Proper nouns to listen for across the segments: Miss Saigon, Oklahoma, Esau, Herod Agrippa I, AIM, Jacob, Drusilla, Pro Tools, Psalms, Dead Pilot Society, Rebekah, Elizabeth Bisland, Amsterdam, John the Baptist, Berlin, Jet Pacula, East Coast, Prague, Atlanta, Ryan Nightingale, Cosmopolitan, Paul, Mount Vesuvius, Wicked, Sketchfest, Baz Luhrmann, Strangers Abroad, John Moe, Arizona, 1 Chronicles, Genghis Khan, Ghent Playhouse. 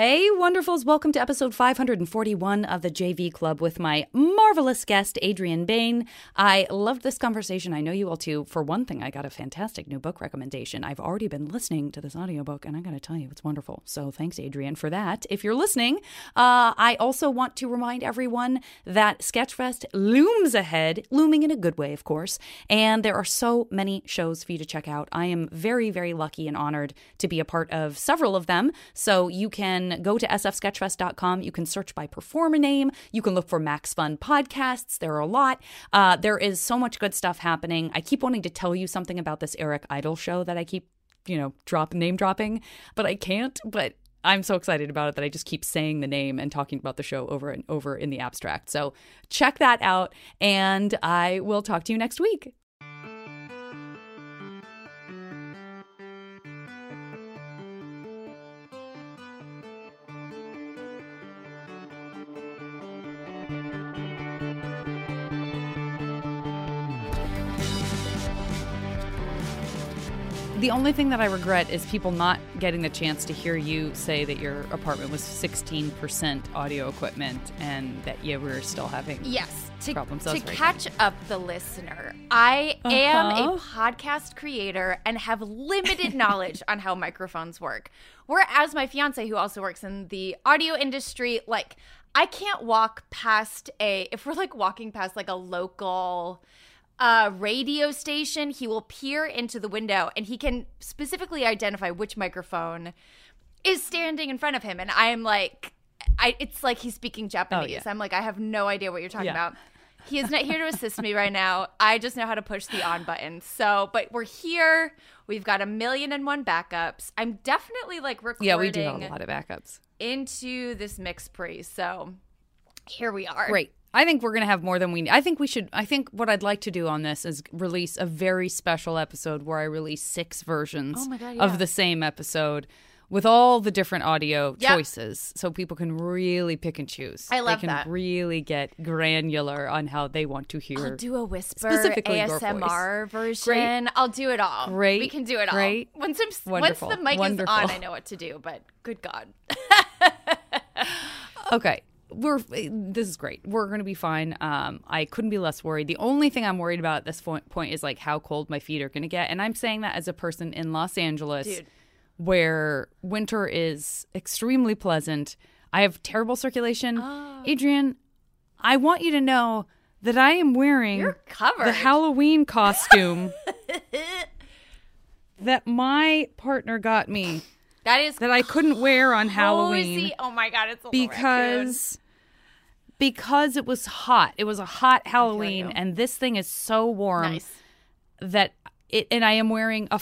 Hey, wonderfuls. Welcome to episode 541 of the JV Club with my marvelous guest, Adrien Behn. I loved this conversation. I know you all too. For one thing, I got a fantastic new book recommendation. I've already been listening to this audiobook, and I got to tell you, it's wonderful. So thanks, Adrien, for that. If you're listening, I also want to remind everyone that Sketchfest looms ahead, looming in a good way, of course. And there are so many shows for you to check out. I am very, very lucky and honored to be a part of several of them. So you can go to sfsketchfest.com. You can search by performer name. You can look for Max Fun podcasts. There are a lot. There is so much good stuff happening. I keep wanting to tell you something about this Eric Idle show that I keep, name dropping, but I can't. But I'm so excited about it that I just keep saying the name and talking about the show over and over in the abstract. So check that out, and I will talk to you next week. The only thing that I regret is people not getting the chance to hear you say that your apartment was 16% audio equipment and that we're still having problems. To catch up the listener, I am a podcast creator and have limited knowledge on how microphones work. Whereas my fiance, who also works in the audio industry, I can't walk past if we're walking past a local radio station, he will peer into the window and he can specifically identify which microphone is standing in front of him. And I am it's like he's speaking Japanese. Oh, yeah. I'm I have no idea what you're talking about. He is not here to assist me right now. I just know how to push the on button. So, but we're here. We've got 1,000,001 backups. I'm definitely recording. Yeah, we do have a lot of backups. Into this mix pre. So here we are. Great. I think we're going to have more than we need. I think what I'd like to do on this is release a very special episode where I release 6 versions of the same episode with all the different audio choices so people can really pick and choose. I love that. They can really get granular on how they want to hear. I'll do a whisper, ASMR version. Great. I'll do it all. Great. We can do it all. Great. Once the mic is on, I know what to do, but good God. Okay. This is great. We're going to be fine. I couldn't be less worried. The only thing I'm worried about at this point is how cold my feet are going to get. And I'm saying that as a person in Los Angeles, where winter is extremely pleasant. I have terrible circulation. Oh. Adrien, I want you to know that I am wearing the Halloween costume that my partner got me. That I couldn't wear on Halloween. Oh my God, it's a little raccoon. Because it was hot. It was a hot Halloween, and this thing is so warm that it. And I am wearing a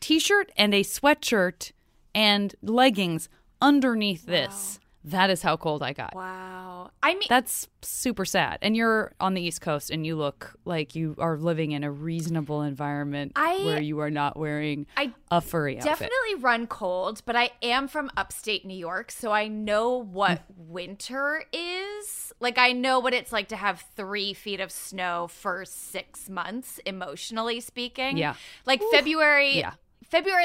t-shirt and a sweatshirt and leggings underneath this. That is how cold I got. Wow. I mean, that's super sad. And you're on the East Coast and you look like you are living in a reasonable environment where you are not wearing a furry outfit. I definitely run cold, but I am from upstate New York, so I know what winter is. I know what it's like to have 3 feet of snow for 6 months, emotionally speaking. Yeah. Ooh. February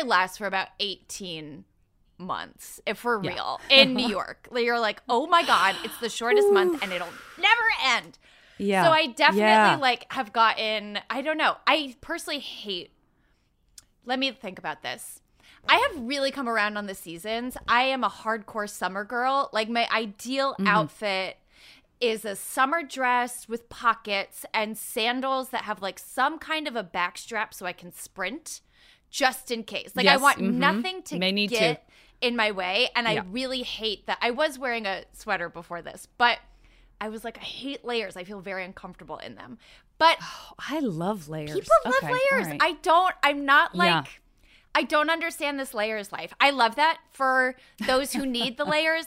lasts for about 18 months, if we're real, in New York. You're oh my God, it's the shortest month and it'll never end. Yeah. So I definitely have gotten, I don't know. I personally hate, let me think about this. I have really come around on the seasons. I am a hardcore summer girl. My ideal outfit is a summer dress with pockets and sandals that have some kind of a backstrap so I can sprint just in case. I want nothing to get in my way, and I really hate that. I was wearing a sweater before this, but I was I hate layers. I feel very uncomfortable in them. But I love layers. People love layers. Right. I don't understand this layers life. I love that for those who need the layers.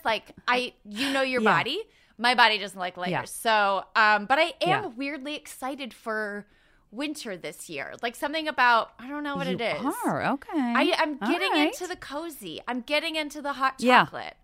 Your body. My body doesn't like layers. Yeah. So, but I am weirdly excited for winter this year. Something about, I don't know what it is. You are, okay. I'm getting into the cozy. I'm getting into the hot chocolate.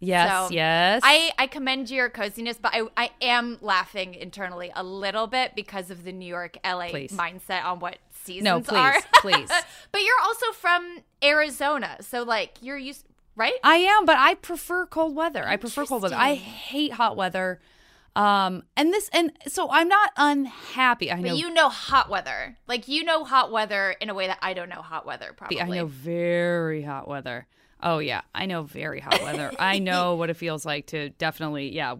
Yes. I commend your coziness, but I am laughing internally a little bit because of the New York, LA mindset on what seasons are. No, please, please. But you're also from Arizona, so like you're used, right? I am, but I prefer cold weather. I prefer cold weather. I hate hot weather. And so I'm not unhappy. I know, but you know hot weather. Like you know hot weather in a way that I don't know hot weather probably. I know very hot weather. Oh yeah, I know very hot weather. I know what it feels like to definitely, yeah,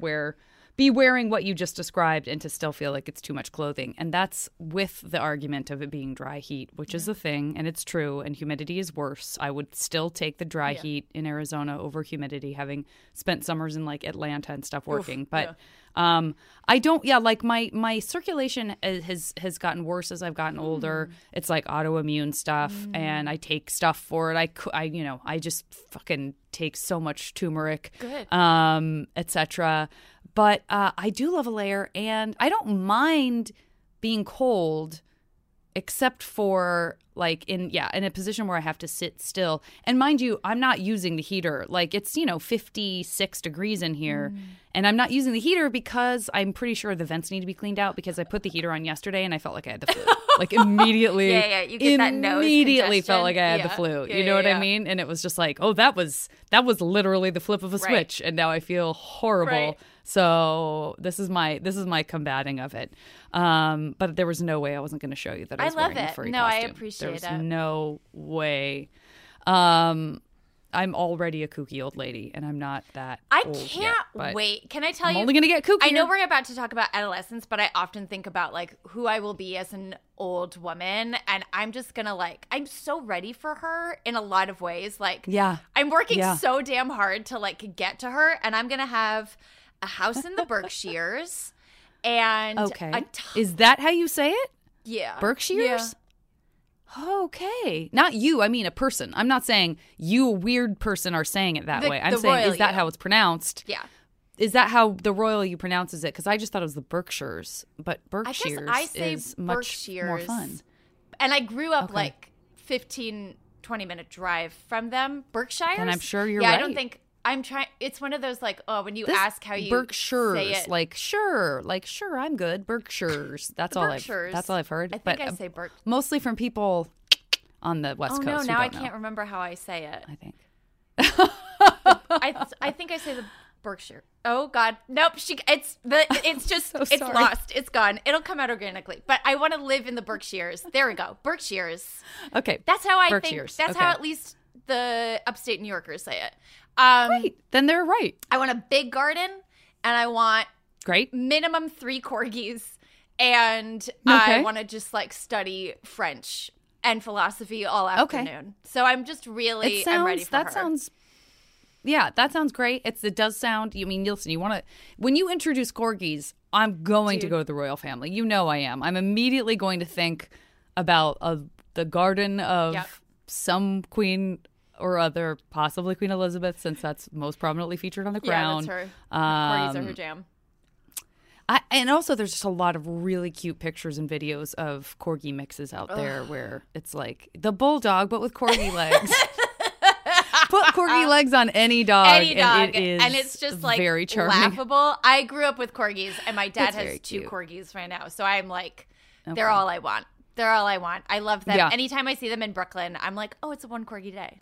be wearing what you just described and to still feel like it's too much clothing. And that's with the argument of it being dry heat, which is a thing, and it's true, and humidity is worse. I would still take the dry heat in Arizona over humidity, having spent summers in like Atlanta and stuff working. I don't, like my circulation has gotten worse as I've gotten older. It's like autoimmune stuff, and I take stuff for it. I just fucking take so much turmeric, etc. But I do love a layer, and I don't mind being cold except for like in a position where I have to sit still. And mind you, I'm not using the heater. Like it's, 56 degrees in here and I'm not using the heater because I'm pretty sure the vents need to be cleaned out because I put the heater on yesterday and I felt like I had the flu. Like immediately. You get that nose congestion. Felt like I had the flu. You know what I mean? And it was just like, oh, that was literally the flip of a switch, and now I feel horrible. Right. So this is my combating of it. But there was no way I wasn't going to show you that I was wearing a furry costume. I appreciate it. There's no way. I'm already a kooky old lady, and I'm not that old yet, but wait. Can I tell you? I'm only going to get kookier. I know we're about to talk about adolescence, but I often think about like who I will be as an old woman, and I'm just going to I'm so ready for her in a lot of ways. Like I'm working so damn hard to get to her, and I'm going to have – a house in the Berkshires, and is that how you say it? Yeah, Berkshires. Yeah. Okay, not you. I mean a person. I'm not saying you, a weird person, are saying it that way. I'm saying royal, is that how it's pronounced? Yeah. Is that how the royal you pronounces it? Because I just thought it was the Berkshires, but Berkshires is Berkshires, much more fun. And I grew up 15-20 minute drive from them, Berkshires. And I'm sure you're right. I don't think. I'm trying. It's one of those when you ask how you say it, sure, I'm good. Berkshires. That's all I've heard. I think I say Berkshires mostly from people on the West Coast. No, now I can't remember how I say it. I think. I think I say the Berkshire. Oh God, nope. It's just it's lost. It's gone. It'll come out organically. But I want to live in the Berkshires. There we go. Berkshires. Okay. That's how I think. That's how at least the upstate New Yorkers say it. Great. Then they're right. I want a big garden, and I want minimum 3 corgis, and I want to just study French and philosophy all afternoon. So I'm just really I'm ready for her. That sounds great. It does sound. I mean, Nielsen, you want to when you introduce corgis, I'm going to go to the royal family. You know, I am. I'm immediately going to think about the garden of some queen. Or other, possibly Queen Elizabeth, since that's most prominently featured on the crown. Yeah, that's her. Corgis are her jam. And also, there's just a lot of really cute pictures and videos of corgi mixes out there where it's like the bulldog, but with corgi legs. Put corgi legs on any dog, and it's just very charming. Laughable. I grew up with corgis, and my dad has 2 corgis right now, so I'm they're all I want. They're all I want. I love them. Yeah. Anytime I see them in Brooklyn, I'm like, oh, it's a 1 corgi day.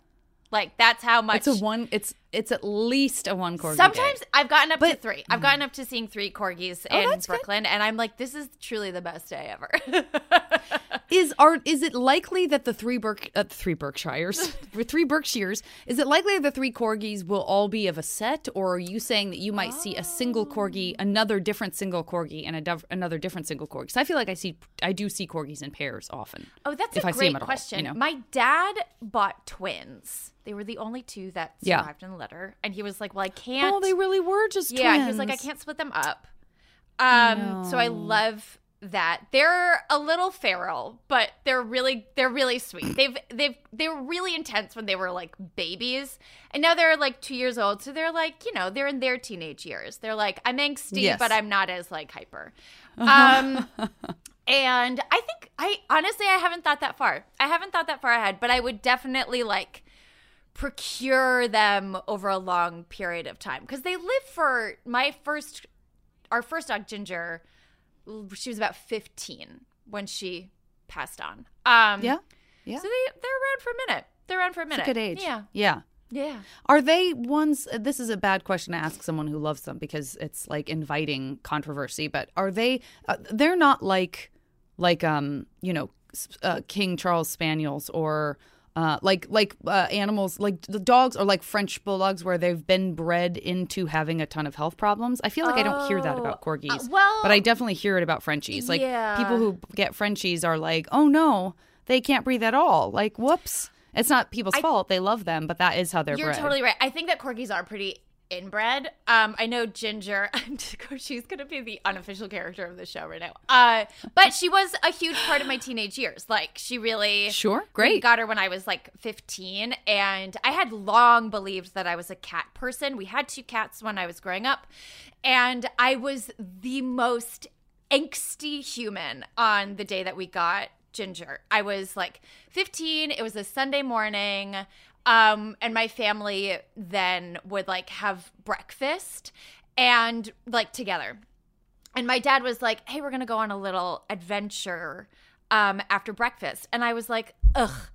That's how much. It's at least a 1 corgi. Sometimes day. I've gotten up to 3. I've gotten up to seeing 3 corgis in Brooklyn, and I'm like, this is truly the best day ever. Is it likely that the 3 Berkshires? Is it likely that the 3 corgis will all be of a set, or are you saying that you might see a single corgi, another different single corgi, and another different single corgi? Because I feel like I do see corgis in pairs often. Oh, that's a great question. All, My dad bought twins. They were the only 2 that survived in the litter, and he was like, "Well, I can't." Oh, they really were just twins. Yeah, he was like, "I can't split them up." So I love that they're a little feral, but they're really sweet. They were really intense when they were babies, and now they're 2 years old. So they're they're in their teenage years. They're I'm angsty, but I'm not as hyper. And I think I haven't thought that far. I haven't thought that far ahead, but I would definitely procure them over a long period of time because they live for our first dog Ginger. She was about 15 when she passed on. Yeah. So they're around for a minute. It's a good age. Yeah. Are they ones, this is a bad question to ask someone who loves them because it's like inviting controversy, but are they, they're not like King Charles Spaniels or animals, like the dogs or like French bulldogs where they've been bred into having a ton of health problems. I feel like I don't hear that about corgis, but I definitely hear it about Frenchies. Like people who get Frenchies are like, oh no, they can't breathe at all. Like, whoops. It's not people's fault. They love them, but that is how they're bred. You're totally right. I think that corgis are pretty inbred. I know Ginger, she's going to be the unofficial character of the show right now. But she was a huge part of my teenage years. Like, she really got her when I was like 15. And I had long believed that I was a cat person. We had two cats when I was growing up. And I was the most angsty human on the day that we got Ginger. I was like 15. It was a Sunday morning. And my family then would like have breakfast and like together. And my dad was like, hey, we're going to go on a little adventure after breakfast. And I was like, ugh,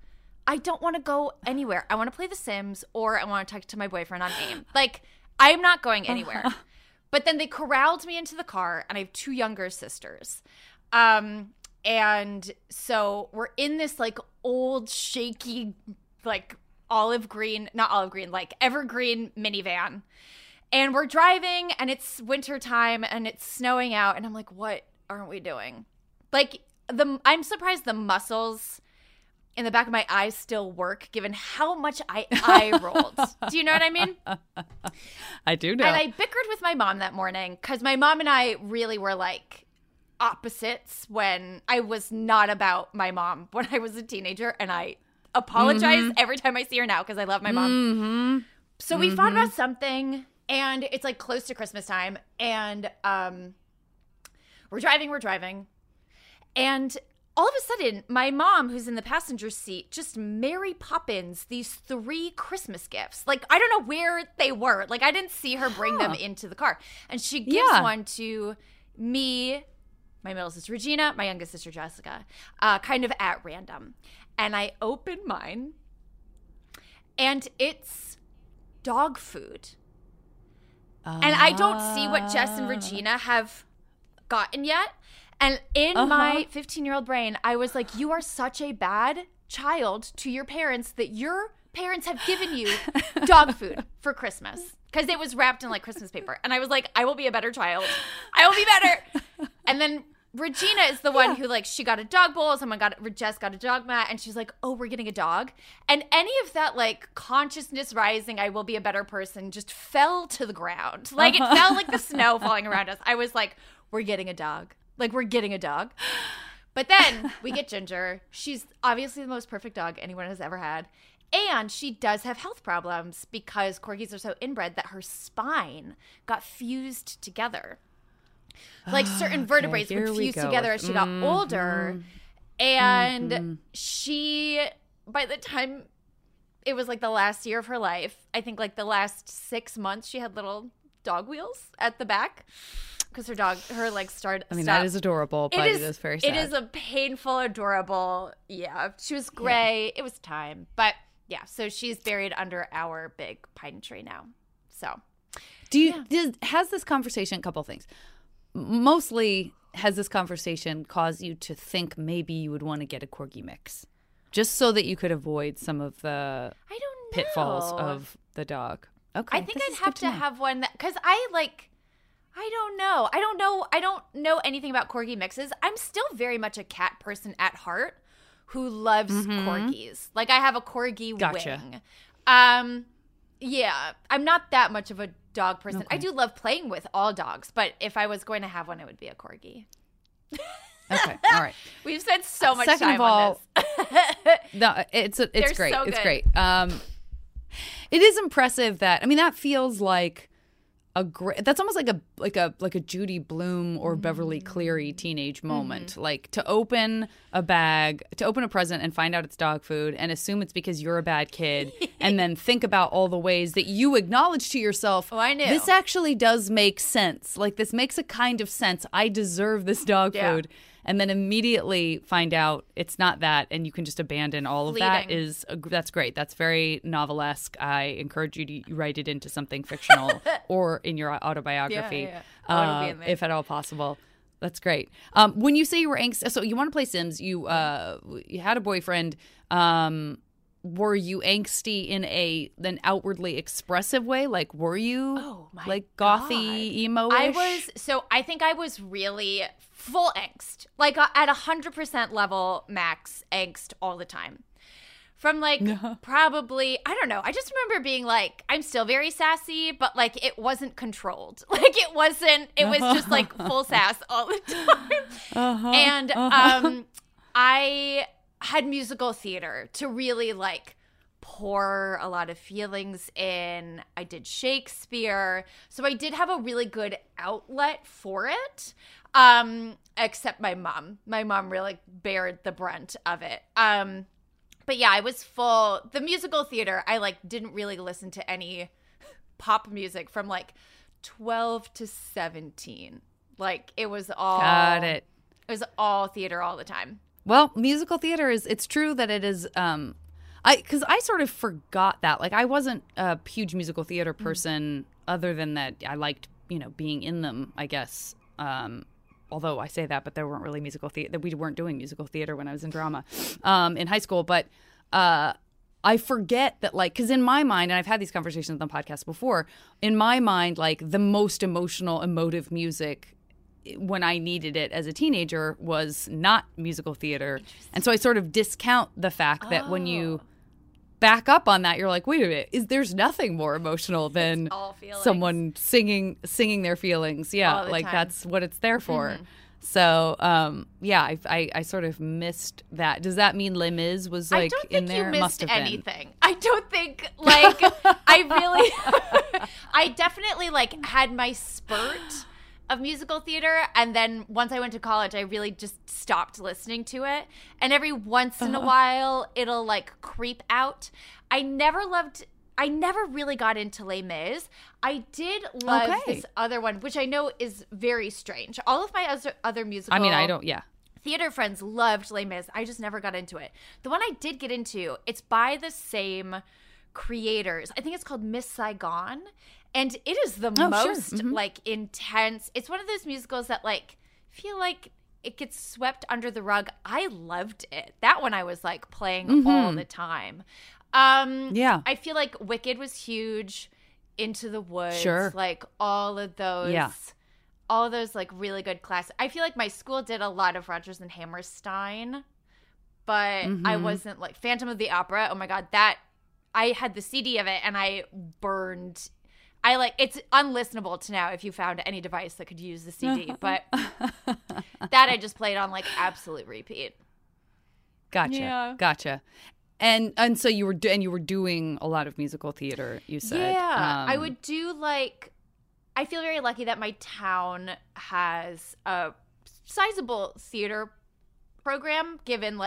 I don't want to go anywhere. I want to play The Sims or I want to talk to my boyfriend on AIM. Like, I'm not going anywhere. But then they corralled me into the car and I have two younger sisters. And so we're in this like old shaky, like evergreen minivan. And we're driving and it's wintertime and it's snowing out. And I'm like, what aren't we doing? Like I'm surprised the muscles in the back of my eyes still work given how much I eye rolled. Do you know what I mean? I do know. And I bickered with my mom that morning because my mom and I really were like, opposites when I was not about my mom when I was a teenager, and I apologize every time I see her now because I love my mom. So we fought about something, and it's like close to Christmas time, and we're driving, and all of a sudden my mom, who's in the passenger seat, just Mary Poppins these three Christmas gifts. Like, I don't know where they were. Like, I didn't see her bring them into the car, and she gives one to me, my middle sister Regina, my youngest sister Jessica, kind of at random. And I open mine, and it's dog food. And I don't see what Jess and Regina have gotten yet. And in my 15-year-old brain, I was like, you are such a bad child to your parents that your parents have given you dog food for Christmas. Because it was wrapped in like Christmas paper. And I was like, I will be a better child. I will be better. And then Regina is the one who, like, she got a dog bowl. Jess got a dog mat. And she's like, oh, we're getting a dog. And any of that, like, consciousness rising, I will be a better person, just fell to the ground. Like, it felt like the snow falling around us. I was like, we're getting a dog. Like, we're getting a dog. But then we get Ginger. She's obviously the most perfect dog anyone has ever had. And she does have health problems because corgis are so inbred that her spine got fused together. Like, certain vertebrae would fuse together as she got older. And she, by the time it was like the last year of her life, I think like the last 6 months, she had little dog wheels at the back because her legs started. I mean, that is adorable, but it is very sad. It is a painful, adorable. Yeah. She was gray. Yeah. It was time. But yeah, so she's buried under our big pine tree now. So. Has this conversation, a couple things. Mostly, has this conversation caused you to think maybe you would want to get a corgi mix? Just so that you could avoid some of the pitfalls of the dog. Okay. I think I'd have to have one because I don't know. I don't know anything about corgi mixes. I'm still very much a cat person at heart who loves corgis. Like, I have a corgi wing. Yeah, I'm not that much of a dog person. Okay. I do love playing with all dogs, but if I was going to have one, it would be a corgi. Okay, all right. We've spent so much time on this. No, it's great. So it's great. It is impressive that that feels like a great. That's almost like a Judy Blume or Beverly Cleary teenage moment. Like, to open a present and find out it's dog food and assume it's because you're a bad kid, and then think about all the ways that you acknowledge to yourself, oh, I knew. This actually does make sense. Like, this makes a kind of sense. I deserve this dog food. and then immediately find out it's not that, and you can just abandon all of that, that's great. That's very novelesque. I encourage you to write it into something fictional or in your autobiography, if at all possible. That's great. When you say you were anxious, so you want to play Sims, you had a boyfriend. Were you angsty in an outwardly expressive way? Like, were you gothy, emo-ish? I think I was really full angst. Like, at 100% level, max angst all the time. From, probably, I don't know. I just remember being like, I'm still very sassy, but, it wasn't controlled. It was just, full sass all the time. Uh-huh. And I had musical theater to really pour a lot of feelings in. I did Shakespeare. So I did have a really good outlet for it. Except my mom. My mom really bared the brunt of it. But yeah, I was full. The musical theater, I didn't really listen to any pop music from 12 to 17. It was all. Got it. It was all theater all the time. Well, musical theater it's true that it is, because I sort of forgot that. I wasn't a huge musical theater person other than that I liked, being in them, I guess. Although I say that, but there weren't really musical theater, that we weren't doing musical theater when I was in drama in high school. But I forget that, because in my mind, and I've had these conversations on the podcast before, in my mind, the most emotional, emotive music when I needed it as a teenager was not musical theater. And so I sort of discount the fact that when you back up on that, you're like, wait a minute, there's nothing more emotional than someone singing their feelings. Yeah, that's what it's there for. Mm-hmm. So, I sort of missed that. Does that mean Les Mis was in there? I don't think you missed anything. I don't think, I really, I definitely had my spurt of musical theater, and then once I went to college I really just stopped listening to it, and every once in a while it'll creep out. I never really got into Les Mis. I did love this other one, which I know is very strange. All of my other musical theater friends loved Les Mis. I just never got into it. The one I did get into, it's by the same creators. I think it's called Miss Saigon. And it is the most, intense. It's one of those musicals that, feel like it gets swept under the rug. I loved it. That one I was, playing all the time. I feel like Wicked was huge. Into the Woods. Sure. All of those. Yeah. All of those, really good classes. I feel like my school did a lot of Rodgers and Hammerstein. But I wasn't, Phantom of the Opera. Oh, my God. That – I had the CD of it, and I burned – it's unlistenable to now if you found any device that could use the CD, but that I just played on absolute repeat. Gotcha, gotcha. And so you were doing a lot of musical theater. You said, yeah, I would do I feel very lucky that my town has a sizable theater program. Given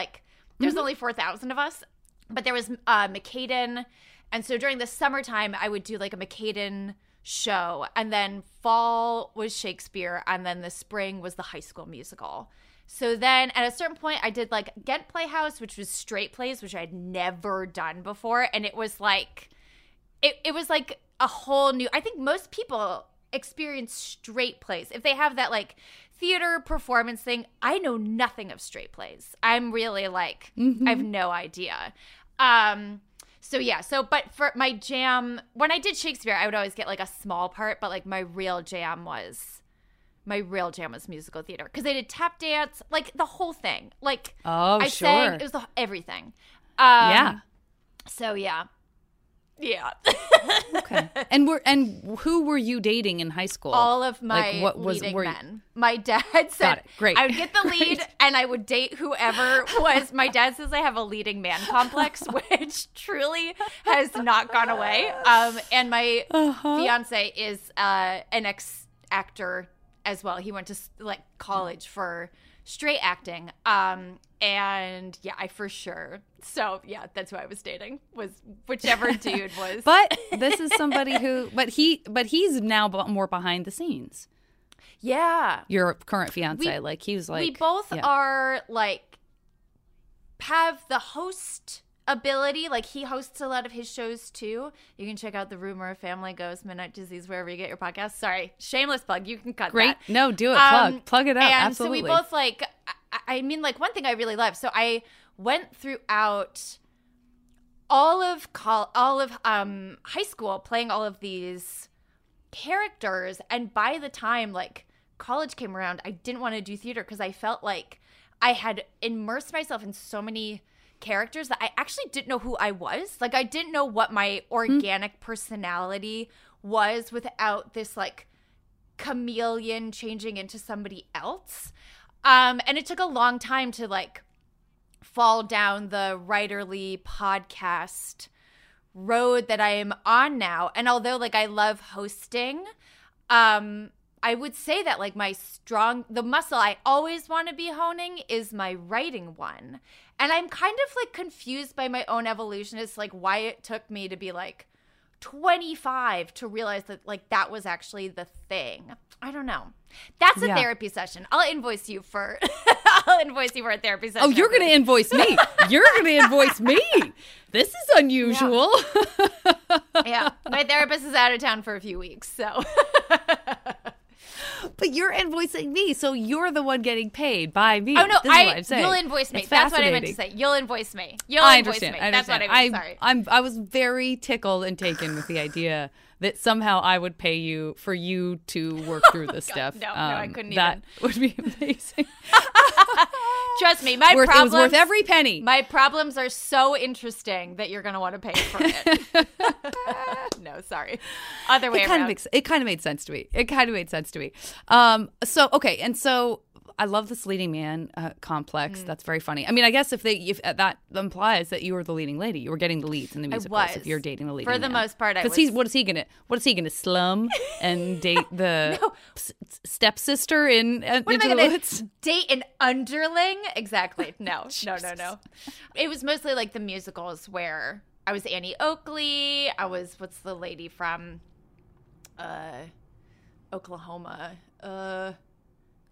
there's only 4,000 of us, but there was Maquedon. And so during the summertime, I would do a Maquedon show, and then fall was Shakespeare, and then the spring was the High School Musical. So then at a certain point, I did Ghent Playhouse, which was straight plays, which I had never done before. And it was a whole new – I think most people experience straight plays. If they have that theater performance thing, I know nothing of straight plays. I'm really I have no idea. So yeah, but for my jam, when I did Shakespeare, I would always get a small part, but my real jam was musical theater, because I did tap dance, the whole thing. Sang, it was everything. Yeah. So yeah. Yeah. Okay. And who were you dating in high school? All of my men. My dad said I would get the lead and I would date whoever was. My dad says I have a leading man complex, which truly has not gone away. And my fiance is an ex-actor as well. He went to college for straight acting. And yeah, I for sure. So yeah, that's who I was dating, was whichever dude was. But this is somebody who, but he's now more behind the scenes. Yeah. Your current fiance. He was like... We both are have the host ability. He hosts a lot of his shows too. You can check out The Rumor, Family Goes, Midnight Disease, wherever you get your podcasts. Sorry. Shameless plug. You can cut that. Great. No, do it. Plug it up. Absolutely. So we both one thing I really love. So I went throughout all of high school playing all of these characters, and by the time college came around, I didn't want to do theater because I felt like I had immersed myself in so many characters that I actually didn't know who I was. I didn't know what my organic personality was without this chameleon changing into somebody else. And it took a long time to fall down the writerly podcast road that I am on now. And although I love hosting, I would say that my the muscle I always want to be honing is my writing one. And I'm kind of confused by my own evolution as why it took me to be 25 to realize that that was actually the thing. I don't know. That's a therapy session. I'll invoice you for a therapy session. Oh, you're going to invoice me. You're going to invoice me. This is unusual. Yeah. My therapist is out of town for a few weeks, so. But you're invoicing me, so you're the one getting paid by me. Oh, no, you'll invoice me. That's what I meant to say. You'll invoice me. I understand. That's what I meant. Sorry. I was very tickled and taken with the idea that somehow I would pay you for you to work through this stuff. No, I couldn't that even. That would be amazing. Trust me, it was worth every penny. My problems are so interesting that you're going to want to pay for it. No, sorry. Other way around. It kind of made sense to me. So I love this leading man complex. That's very funny. I mean, I guess if that implies that you were the leading lady, you were getting the leads in the musicals. If you're dating the leading man, for the most part, I was. Because what is he gonna slum and date the stepsister in Into the Woods? Date an underling? Exactly. No. It was mostly the musicals where I was Annie Oakley. I was what's the lady from Oklahoma?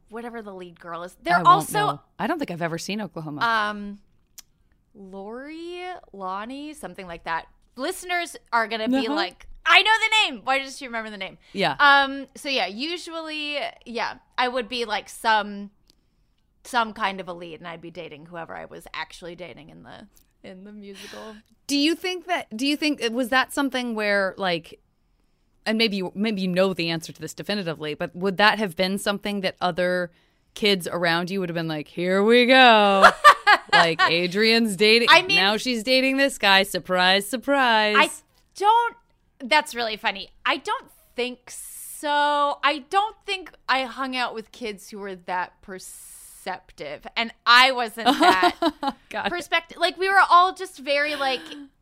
Whatever the lead girl is. I don't think I've ever seen Oklahoma. Lonnie, something like that. Listeners are going to be I know the name. Why didn't you remember the name? Yeah. Usually, I would be some kind of a lead, and I'd be dating whoever I was actually dating in the musical. Do you think was that something where and maybe you know the answer to this definitively, but would that have been something that other kids around you would have been here we go. Adrien's dating. I mean, now she's dating this guy. Surprise, surprise. That's really funny. I don't think so. I don't think I hung out with kids who were that perceptive. And I wasn't that perspective. We were all just very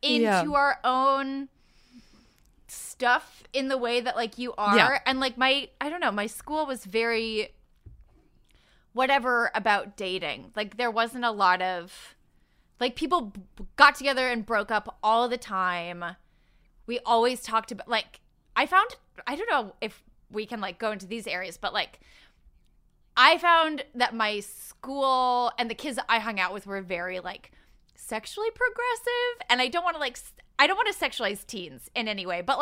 into our own stuff in the way that you are, and my school was very whatever about dating. There wasn't a lot of people got together and broke up all the time. We always talked about I don't know if we can go into these areas, but I found that my school and the kids I hung out with were very sexually progressive, and I don't want to sexualize teens in any way, but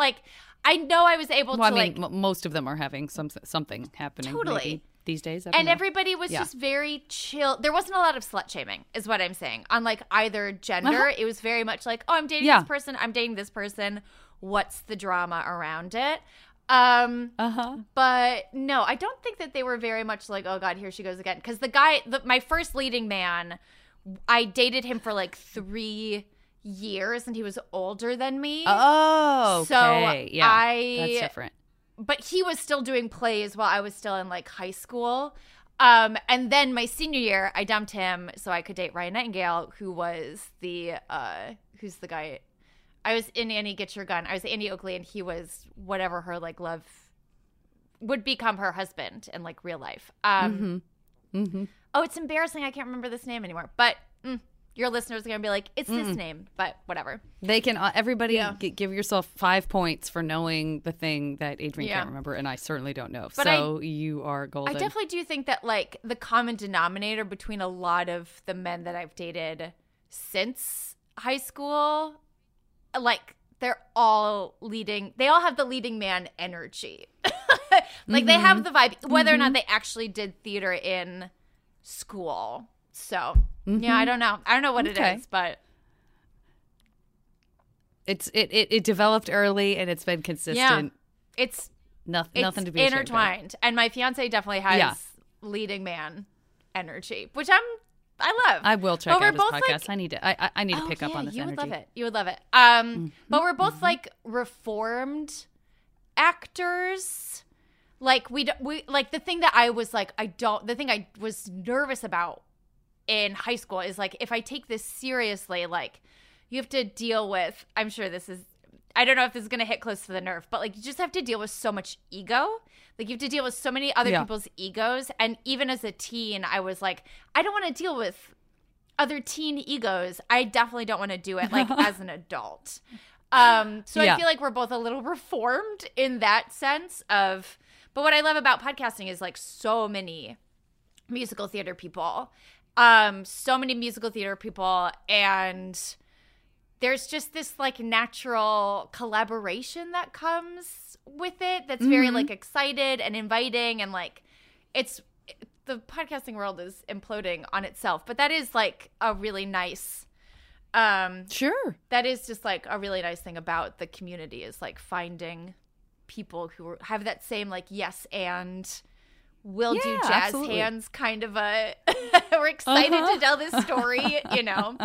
I know I was able to. I mean, most of them are having something happening totally these days, and everybody was just very chill. There wasn't a lot of slut shaming, is what I'm saying. On either gender, it was very much oh, I'm dating this person, I'm dating this person. What's the drama around it? But no, I don't think that they were very much oh God, here she goes again. Because the guy, my first leading man, I dated him for 3 years, and he was older than me. Oh, okay. So yeah, that's different. But he was still doing plays while I was still in high school. And then my senior year, I dumped him so I could date Ryan Nightingale, who was who's the guy. I was in Annie Get Your Gun. I was Annie Oakley, and he was whatever her love would become her husband in real life. Oh, it's embarrassing. I can't remember this name anymore. But your listeners are going to be like, it's this name, but whatever. They can, everybody, give yourself 5 points for knowing the thing that Adrien can't remember, and I certainly don't know. But so you are golden. I definitely do think that, like, the common denominator between a lot of the men that I've dated since high school, like, they're all leading, they all have the leading man energy. Like, they have the vibe, whether or not they actually did theater in school. So... yeah, I don't know. I don't know what it is, but it developed early and it's been consistent. Yeah. It's nothing to be intertwined. And my fiance definitely has leading man energy, which I love. I will check out his podcast. Like, I need to pick up on this. You would love it. You would love it. But we're both like reformed actors. Like we like the thing that I was like the thing I was nervous about in high school is like, if I take this seriously, like you have to deal with, I'm sure this is, I don't know if this is going to hit close to the nerve, but like you just have to deal with so much ego. Like you have to deal with so many other people's egos. And even as a teen, I was like, I don't want to deal with other teen egos. I definitely don't want to do it like as an adult. I feel like we're both a little reformed in that sense of, but what I love about podcasting is like so many musical theater people. So many musical theater people, and there's just this like natural collaboration that comes with it that's very like excited and inviting, and like the podcasting world is imploding on itself, but that is like a really nice that is just like a really nice thing about the community is like finding people who have that same like yes and we'll do jazz hands kind of a we're excited to tell this story, you know.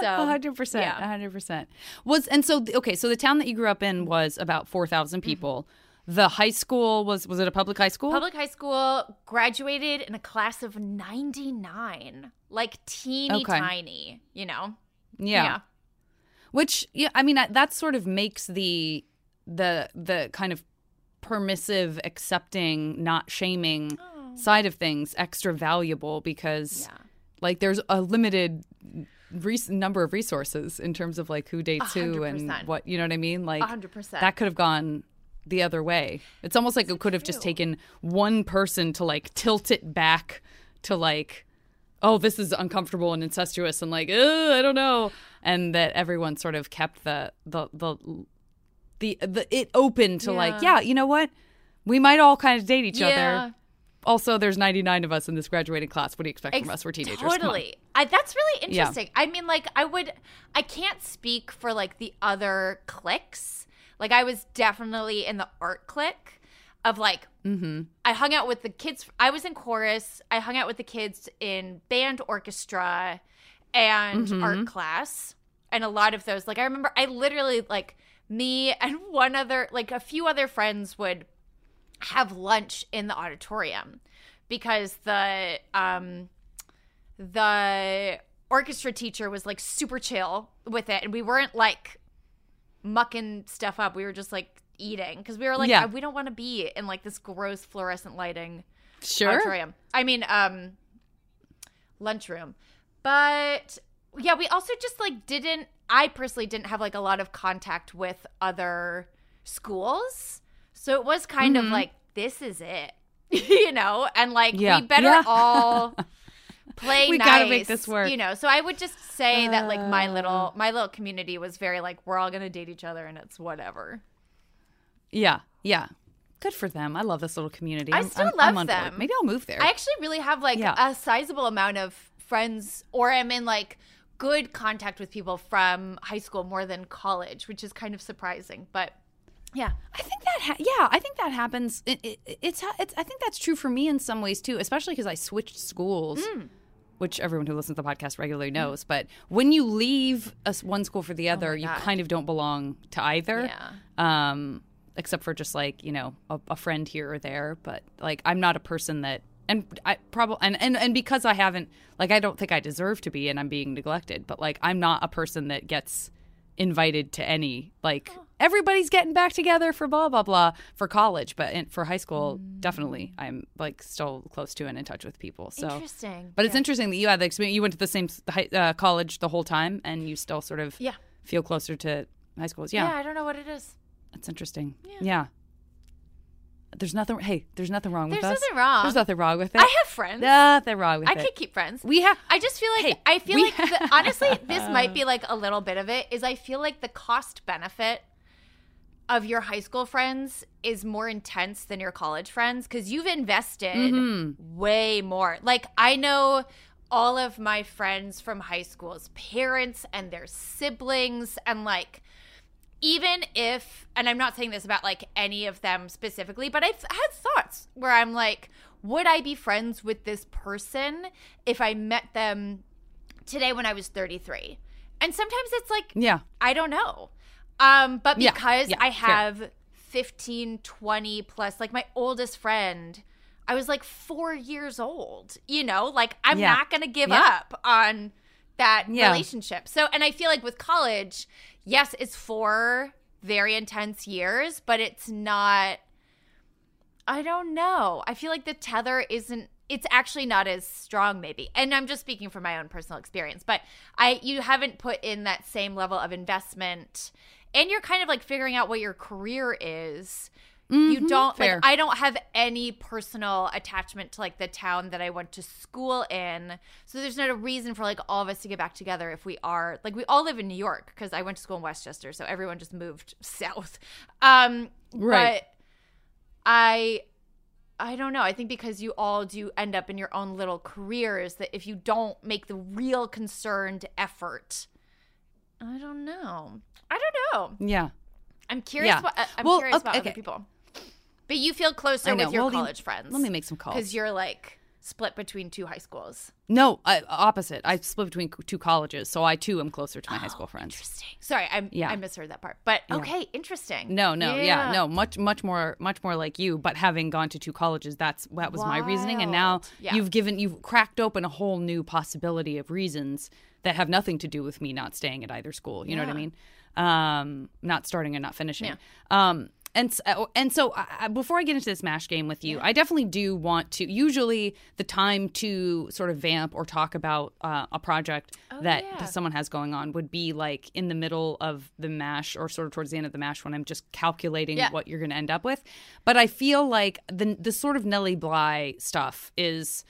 So 100%, 100%. So the town that you grew up in was about 4,000 people. The high school was it a public high school? Public high school, graduated in a class of 99. Like teeny tiny, you know. Yeah. Which that sort of makes the kind of permissive, accepting, not shaming side of things extra valuable because like there's a limited number of resources in terms of like who dates 100%. Who and what, you know what I mean? Like 100%. That could have gone the other way. It's almost like it could have just taken one person to like tilt it back to like, oh, this is uncomfortable and incestuous and like, I don't know. And that everyone sort of kept the it open to like, you know what? We might all kind of date each other. Also, there's 99 of us in this graduating class. What do you expect from us? We're teenagers. Totally. That's really interesting. Yeah. I mean, like, I can't speak for like the other cliques. Like, I was definitely in the art clique of like, I hung out with the kids. I was in chorus. I hung out with the kids in band, orchestra, and art class. And a lot of those, like, I remember I literally like, me and one other, like a few other friends would have lunch in the auditorium because the orchestra teacher was like super chill with it. And we weren't like mucking stuff up. We were just like eating because we were like, we don't want to be in like this gross fluorescent lighting auditorium. I mean, lunchroom. But yeah, we also just like I personally didn't have like a lot of contact with other schools. So it was kind of like, this is it, you know? And like, we better all play we nice. We gotta make this work. You know, so I would just say that like my little community was very like, we're all gonna date each other and it's whatever. Yeah, yeah. Good for them. I love this little community. I still love them. Maybe I'll move there. I actually really have like a sizable amount of friends, or I'm in like good contact with people from high school more than college, which is kind of surprising, but I think that happens. It's I think that's true for me in some ways too, especially because I switched schools, which everyone who listens to the podcast regularly knows, but when you leave one school for the other, you kind of don't belong to either, except for just like, you know, a friend here or there. But like, I'm not a person that, and I probably and because I haven't, like, I don't think I deserve to be, and I'm being neglected, but like, I'm not a person that gets invited to any like everybody's getting back together for blah, blah, blah for college. But for high school, definitely I'm like still close to and in touch with people. So interesting. But it's interesting that you had the experience. You went to the same college the whole time and you still sort of feel closer to high schools. Yeah. Yeah, I don't know what it is. That's interesting. Yeah. There's nothing. Hey, there's nothing wrong with us. There's nothing wrong. There's nothing wrong with it. I have friends. Nothing wrong with it. I could keep friends. We have. I just feel like I feel like honestly, this might be like a little bit of it. Is I feel like the cost benefit of your high school friends is more intense than your college friends because you've invested way more. Like I know all of my friends from high school's parents and their siblings and like. Even if, and I'm not saying this about like any of them specifically, but I've had thoughts where I'm like, would I be friends with this person if I met them today when I was 33? And sometimes it's like, I don't know. But because I have 15, 20 plus, like my oldest friend, I was like 4 years old, you know, like I'm not going to give up on that relationship. So, and I feel like with college, yes, it's 4 very intense years, but it's not, I don't know. I feel like the tether isn't, it's actually not as strong maybe. And I'm just speaking from my own personal experience, but you haven't put in that same level of investment and you're kind of like figuring out what your career is. You don't, like I don't have any personal attachment to like the town that I went to school in. So there's not a reason for like all of us to get back together if we are, like we all live in New York because I went to school in Westchester. So everyone just moved south. Right. But I don't know. I think because you all do end up in your own little careers that if you don't make the real concerned effort, I don't know. Yeah. I'm curious about other people. But you feel closer with your college friends. Let me make some calls. Because you're like split between 2 high schools. No, opposite. I split between 2 colleges. So I too am closer to my high school friends. Interesting. Sorry, I misheard that part. But okay, interesting. No. Much more like you. But having gone to 2 colleges, that was my reasoning. And now you've cracked open a whole new possibility of reasons that have nothing to do with me not staying at either school. You know what I mean? Not starting and not finishing. Yeah. So, before I get into this MASH game with you, I definitely do want to, usually the time to sort of vamp or talk about a project that someone has going on would be like in the middle of the MASH or sort of towards the end of the MASH when I'm just calculating what you're going to end up with. But I feel like the sort of Nellie Bly stuff is...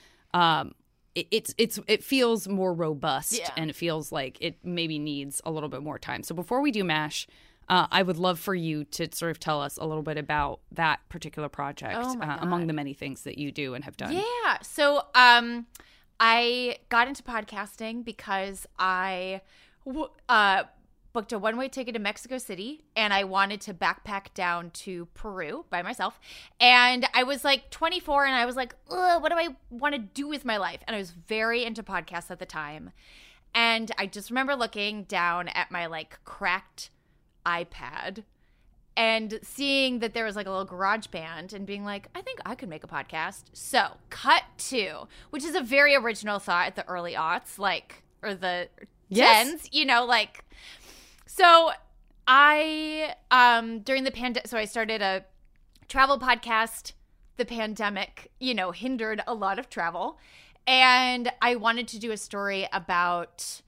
It feels more robust and it feels like it maybe needs a little bit more time. So before we do MASH, I would love for you to sort of tell us a little bit about that particular project among the many things that you do and have done. Yeah. So I got into podcasting because I booked a one-way ticket to Mexico City and I wanted to backpack down to Peru by myself. And I was like 24 and I was like, ugh, what do I want to do with my life? And I was very into podcasts at the time. And I just remember looking down at my like cracked iPad and seeing that there was like a little garage band and being like, I think I could make a podcast. So cut to, which is a very original thought at the early aughts, like, or the tens, you know, like... So I, during the pandemic, so I started a travel podcast. The pandemic, you know, hindered a lot of travel. And I wanted to do a story about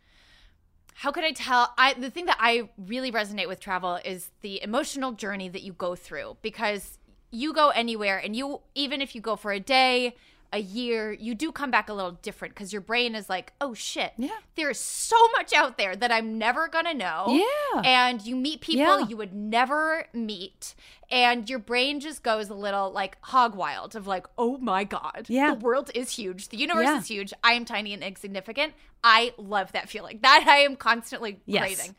how could I tell, the thing that I really resonate with travel is the emotional journey that you go through. Because you go anywhere and you, even if you go for a day, a year, you do come back a little different because your brain is like, oh shit, there's so much out there that I'm never gonna know. Yeah. And you meet people you would never meet. And your brain just goes a little like hog wild of like, oh my God, the world is huge. The universe is huge. I am tiny and insignificant. I love that feeling that I am constantly craving.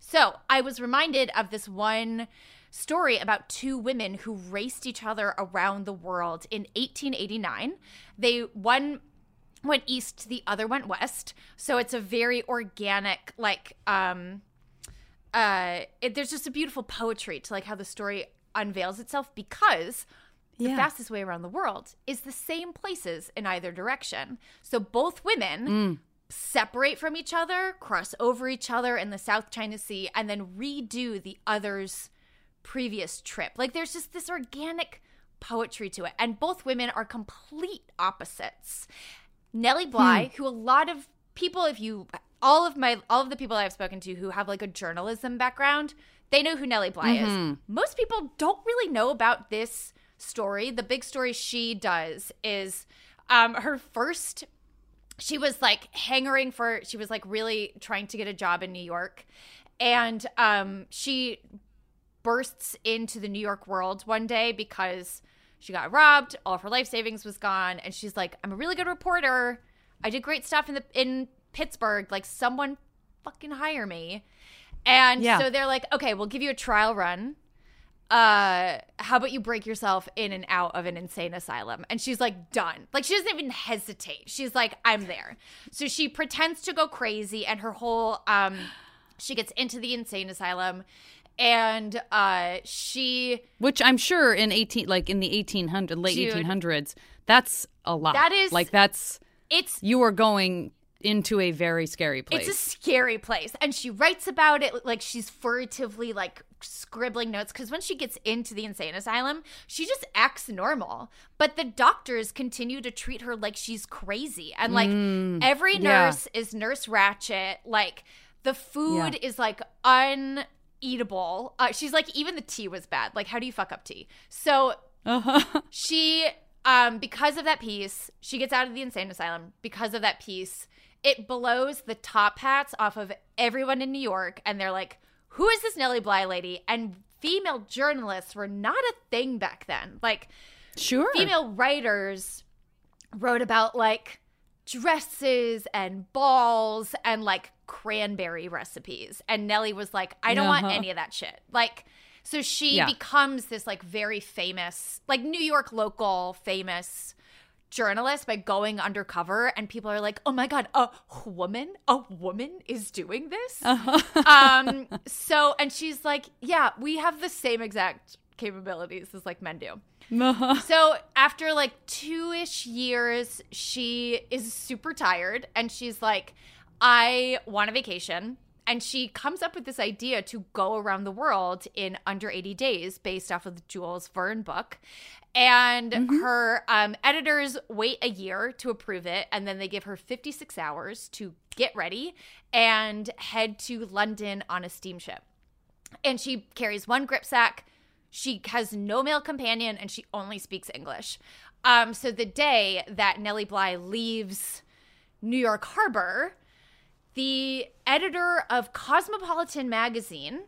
So I was reminded of this one story about 2 women who raced each other around the world in 1889. One went east, the other went west. So it's a very organic, like, there's just a beautiful poetry to like how the story unveils itself because the fastest way around the world is the same places in either direction. So both women separate from each other, cross over each other in the South China Sea, and then redo the other's previous trip. Like, there's just this organic poetry to it. And both women are complete opposites. Nellie Bly, who a lot of people, if you all of the people I've spoken to who have like a journalism background, they know who Nellie Bly is. Most people don't really know about this story. The big story she does is her first – she was like hangering for – she was like really trying to get a job in New York. And she bursts into the New York world one day because she got robbed. All of her life savings was gone. And she's like, I'm a really good reporter. I did great stuff in Pittsburgh. Like, someone fucking hire me. And so they're like, okay, we'll give you a trial run. How about you break yourself in and out of an insane asylum? And she's like, done. Like, she doesn't even hesitate. She's like, I'm there. So she pretends to go crazy, and her whole she gets into the insane asylum, and she, which I'm sure in the late 1800s, that's a lot. That is like you are going into a very scary place. It's a scary place. And she writes about it, like she's furtively like scribbling notes, because when she gets into the insane asylum, she just acts normal. But the doctors continue to treat her like she's crazy. And like every nurse is Nurse Ratchet. Like the food is like uneatable. She's like, even the tea was bad. Like, how do you fuck up tea? So she, because of that piece, she gets out of the insane asylum. Because of that piece, it blows the top hats off of everyone in New York, and they're like, who is this Nellie Bly lady? And female journalists were not a thing back then. Like, female writers wrote about, like, dresses and balls and, like, cranberry recipes. And Nellie was like, I don't want any of that shit. Like, so she becomes this, like, very famous, like, New York local famous journalist by going undercover, and people are like, oh my god, a woman is doing this. So, and she's like, yeah, we have the same exact capabilities as like men do. So after like 2-ish years, she is super tired, and she's like, I want a vacation. And she comes up with this idea to go around the world in under 80 days based off of Jules Verne book. And her editors wait a year to approve it. And then they give her 56 hours to get ready and head to London on a steamship. And she carries one gripsack. She has no male companion, and she only speaks English. So the day that Nellie Bly leaves New York Harbor, the editor of Cosmopolitan magazine,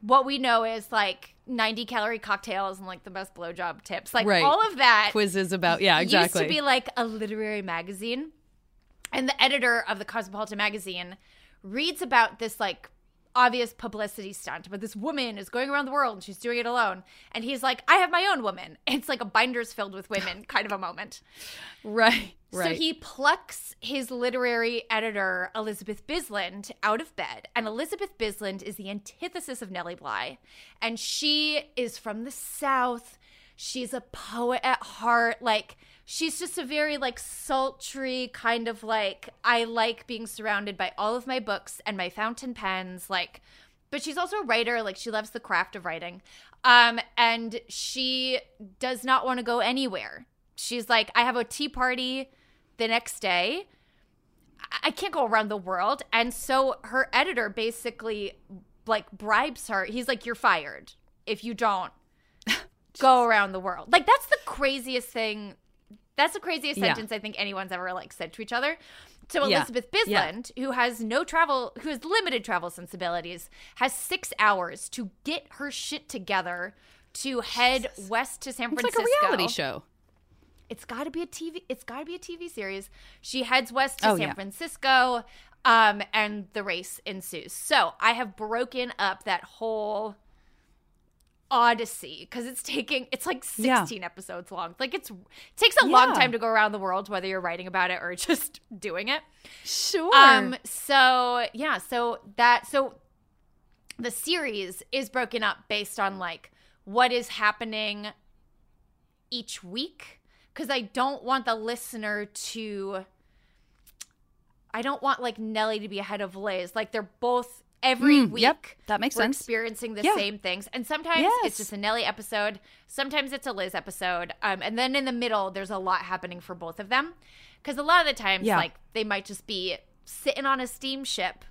what we know is like 90-calorie cocktails and like the best blowjob tips, like all of that. Quizzes about, exactly. Used to be like a literary magazine. And the editor of the Cosmopolitan magazine reads about this like obvious publicity stunt, but this woman is going around the world and she's doing it alone. And he's like, I have my own woman. It's like a binders filled with women kind of a moment. Right. So he plucks his literary editor, Elizabeth Bisland, out of bed. And Elizabeth Bisland is the antithesis of Nellie Bly. And she is from the South. She's a poet at heart. Like, she's just a very, like, sultry kind of, like, I like being surrounded by all of my books and my fountain pens. Like, but she's also a writer. Like, she loves the craft of writing. And she does not want to go anywhere. She's like, I have a tea party the next day. I can't go around the world. And so her editor basically like bribes her. He's like, you're fired if you don't go around the world. Like, that's the craziest thing. That's the craziest sentence I think anyone's ever like said to each other. So Elizabeth Bisland, who has no travel, who has limited travel sensibilities, has 6 hours to get her shit together to head west to San Francisco. It's like a reality show. It's got to be a TV series. She heads west to San Francisco, and the race ensues. So I have broken up that whole odyssey because it's like 16 episodes long. Like, it takes a long time to go around the world, whether you're writing about it or just doing it. Sure. So the series is broken up based on like what is happening each week. Because I don't want the listener to I don't want like Nellie to be ahead of Les. Like they're both every week. Yep, that makes sense. Experiencing the same things. And sometimes it's just a Nellie episode. Sometimes it's a Les episode. And then in the middle, there's a lot happening for both of them. Because a lot of the times, like they might just be sitting on a steamship.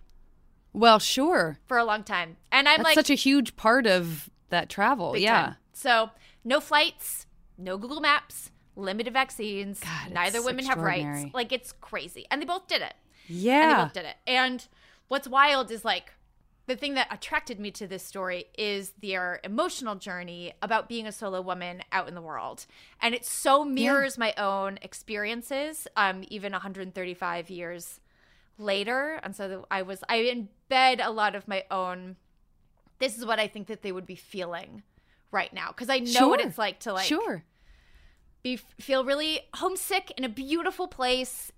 Well, sure. For a long time. And I'm that's like such a huge part of that travel. Big time. So no flights, no Google Maps, limited vaccines. God, neither women have rights. Like it's crazy. And they both did it. Yeah. And they both did it. And what's wild is like the thing that attracted me to this story is their emotional journey about being a solo woman out in the world. And it so mirrors my own experiences, even 135 years later. And so I embed a lot of my own, this is what I think that they would be feeling right now. Because I know what it's like to like feel really homesick in a beautiful place,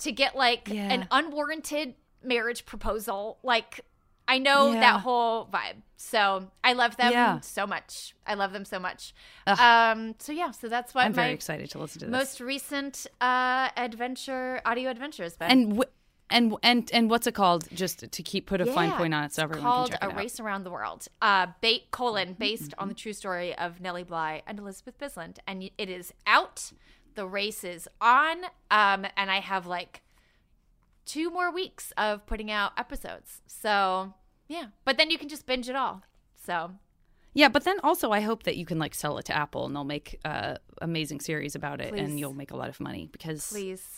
to get like an unwarranted marriage proposal. Like I know that whole vibe. So I love them so much. I love them so much. So that's why I'm very excited to listen to this. Most recent audio adventure has been. And what's it called? Just to put a fine point on it, so everyone can check it out. It's called A Race Around the World. Based on the true story of Nellie Bly and Elizabeth Bisland, and it is out. The race is on, and I have like 2 more weeks of putting out episodes. So yeah, but then you can just binge it all. So yeah, but then also I hope that you can like sell it to Apple, and they'll make amazing series about it, and you'll make a lot of money because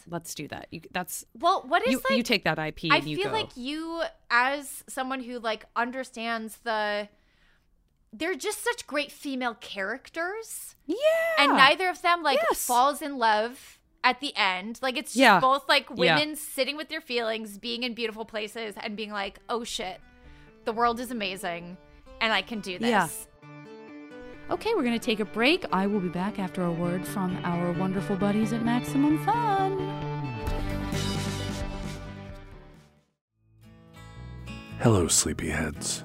let's do that. You take that IP. I feel like you, as someone who like understands they're just such great female characters. Yeah. And neither of them like falls in love at the end. Like it's just both like women sitting with their feelings, being in beautiful places and being like, oh shit, the world is amazing and I can do this. Yeah. Okay, we're going to take a break. I will be back after a word from our wonderful buddies at Maximum Fun. Hello, sleepyheads.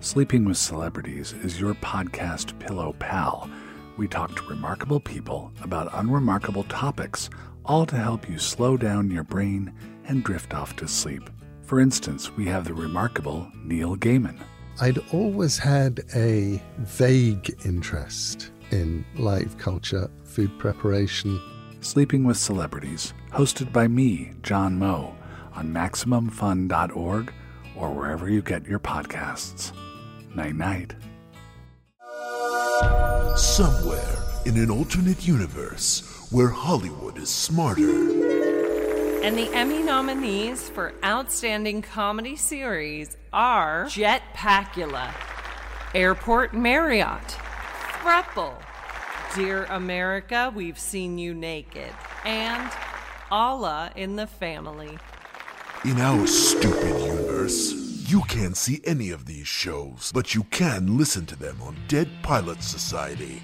Sleeping with Celebrities is your podcast pillow pal. We talk to remarkable people about unremarkable topics, all to help you slow down your brain and drift off to sleep. For instance, we have the remarkable Neil Gaiman. I'd always had a vague interest in life, culture, food preparation. Sleeping with Celebrities, hosted by me, John Moe, on MaximumFun.org or wherever you get your podcasts. Night-night. Somewhere in an alternate universe where Hollywood is smarter. And the Emmy nominees for Outstanding Comedy Series are Jet Pacula, Airport Marriott, Thrupple, Dear America, We've Seen You Naked, and Allah in the Family. In our stupid universe, you can't see any of these shows, but you can listen to them on Dead Pilot Society,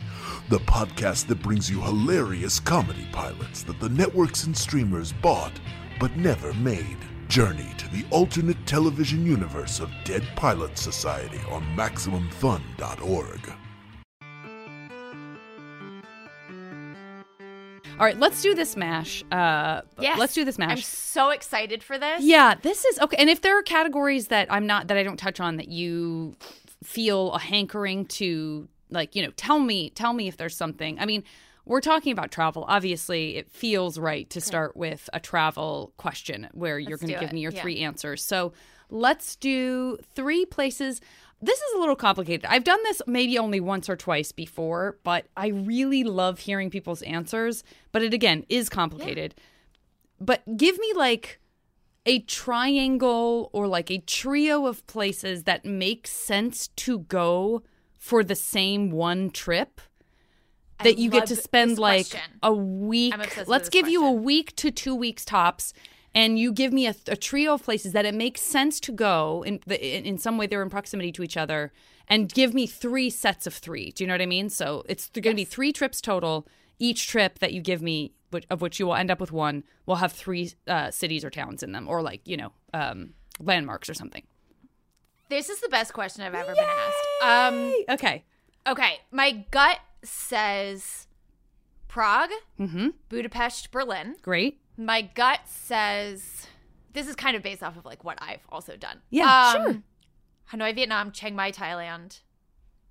the podcast that brings you hilarious comedy pilots that the networks and streamers bought but never made. Journey to the alternate television universe of Dead Pilot Society on MaximumFun.org. All right, let's do this MASH. Let's do this MASH. I'm so excited for this. Yeah, this is okay. And if there are categories that I don't touch on that you feel a hankering to, like, you know, tell me if there's something. I mean, we're talking about travel. Obviously, it feels right to start with a travel question where you're going to give me your 3 answers. So let's do 3 places. This is a little complicated. I've done this maybe only once or twice before, but I really love hearing people's answers. But it, again, is complicated. Yeah. But give me like a triangle or like a trio of places that make sense to go for the same one trip that you get to spend like a week. Let's give you a week to 2 weeks tops. And you give me a trio of places that it makes sense to go in some way they're in proximity to each other, and give me 3 sets of 3. Do you know what I mean? So it's going to be 3 trips total. Each trip that you give me, of which you will end up with one, will have 3 cities or towns in them, or like, you know, landmarks or something. This is the best question I've ever been asked. Okay. My gut says Prague, Budapest, Berlin. Great. My gut says This is kind of based off of like what I've also done. Yeah, sure. Hanoi, Vietnam, Chiang Mai, Thailand,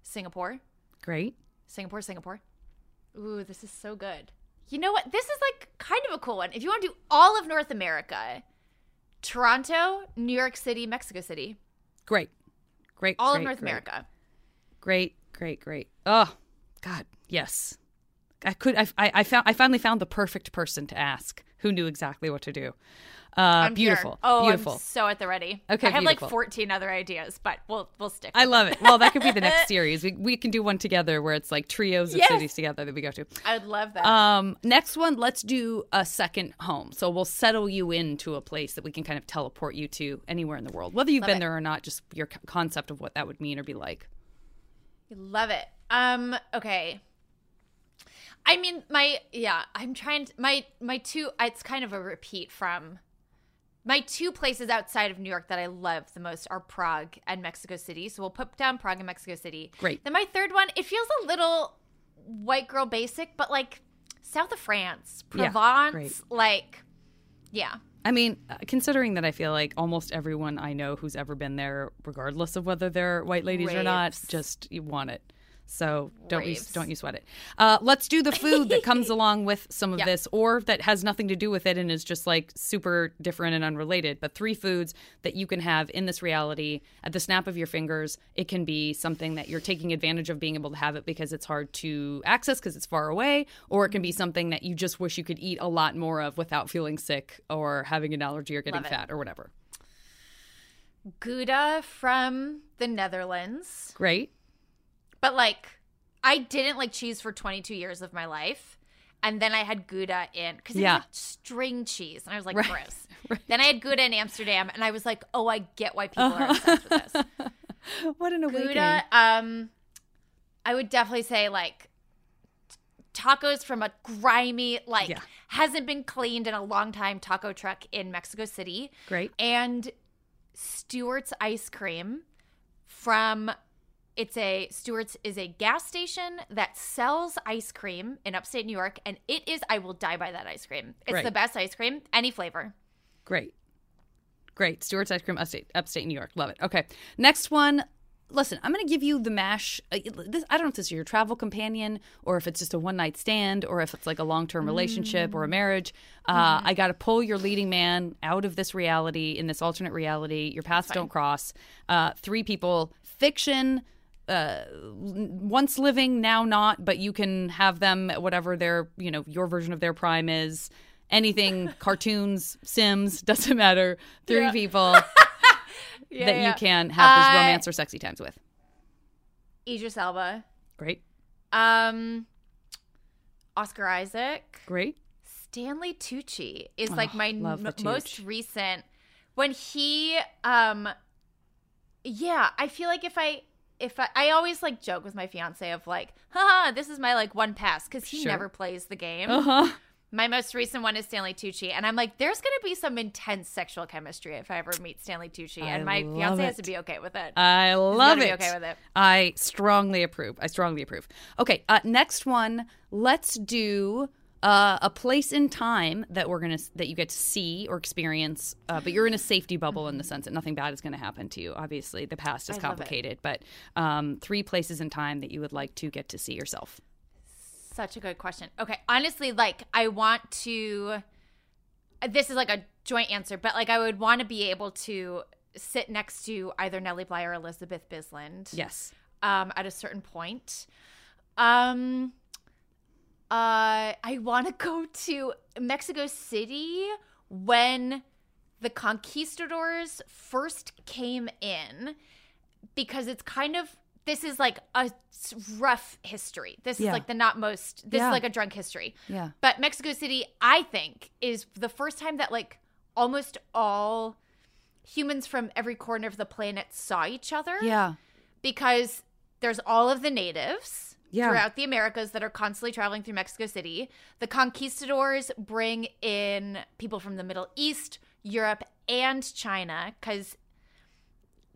Singapore. Great. Singapore. Ooh, this is so good. You know what? This is like kind of a cool one. If you want to do all of North America, Toronto, New York City, Mexico City. Great. All of North America. Great. Oh, God, yes. I finally found the perfect person to ask who knew exactly what to do. I'm beautiful. Sure. Oh, beautiful. I'm so at the ready. Okay, I have beautiful. Like 14 other ideas, but we'll stick with it. I love it. Well, that could be the next series. We can do one together where it's like trios of cities together that we go to. I would love that. Next one, let's do a second home. So we'll settle you into a place that we can kind of teleport you to anywhere in the world. Whether you've been there or not, just your concept of what that would mean or be like. Love it. Okay. I mean, I'm trying to, my two, it's kind of a repeat from my two places outside of New York that I love the most are Prague and Mexico City. So we'll put down Prague and Mexico City. Great. Then my third one, it feels a little white girl basic, but like south of France, Provence, I mean, considering that I feel like almost everyone I know who's ever been there, regardless of whether they're white ladies or not, just you want it. So don't you sweat it. Let's do the food that comes along with some of this or that has nothing to do with it and is just like super different and unrelated. But three foods that you can have in this reality at the snap of your fingers. It can be something that you're taking advantage of being able to have it because it's hard to access because it's far away. Or it can be something that you just wish you could eat a lot more of without feeling sick or having an allergy or getting fat or whatever. Gouda from the Netherlands. Great. But, like, I didn't like cheese for 22 years of my life. And then I had Gouda in, because it was like string cheese. And I was like, gross. Right. Then I had Gouda in Amsterdam. And I was like, oh, I get why people are obsessed with this. What an awakening. Gouda, I would definitely say, like, tacos from a grimy, like, hasn't been cleaned in a long time taco truck in Mexico City. Great. And Stewart's ice cream from... Stewart's is a gas station that sells ice cream in upstate New York, and it is, I will die by that ice cream. It's the best ice cream, any flavor. Great. Stewart's ice cream, upstate New York. Love it. Okay. Next one. Listen, I'm going to give you the mash. This, I don't know if this is your travel companion or if it's just a one-night stand or if it's like a long-term relationship or a marriage. I got to pull your leading man out of this reality, in this alternate reality. Your paths don't cross. Three people. Fiction. Once living, now not, but you can have them whatever their, you know, your version of their prime is. Anything, cartoons, Sims, doesn't matter. Three people you can have this romance or sexy times with. Idris Elba. Great. Oscar Isaac. Great. Stanley Tucci is like my most recent. When he, I feel like I always like joke with my fiance of like, haha, this is my like one pass because he never plays the game. My most recent one is Stanley Tucci. And I'm like, there's going to be some intense sexual chemistry if I ever meet Stanley Tucci. And my fiance has to be okay with it. I love it. He's got to be okay with it. I strongly approve. Okay. Next one. Let's do a place in time that that you get to see or experience, but you're in a safety bubble in the sense that nothing bad is going to happen to you. Obviously, the past is complicated, but three places in time that you would like to get to see yourself. Such a good question. Okay. Honestly, like I want to – this is like a joint answer, but like I would want to be able to sit next to either Nellie Bly or Elizabeth Bisland. Yes. At a certain point. I want to go to Mexico City when the conquistadors first came in because it's kind of – this is like a rough history. This is like the not most, this is like a drunk history. Yeah. But Mexico City, I think, is the first time that like almost all humans from every corner of the planet saw each other. Yeah. Because there's all of the natives throughout the Americas that are constantly traveling through Mexico City. The conquistadors bring in people from the Middle East, Europe, and China because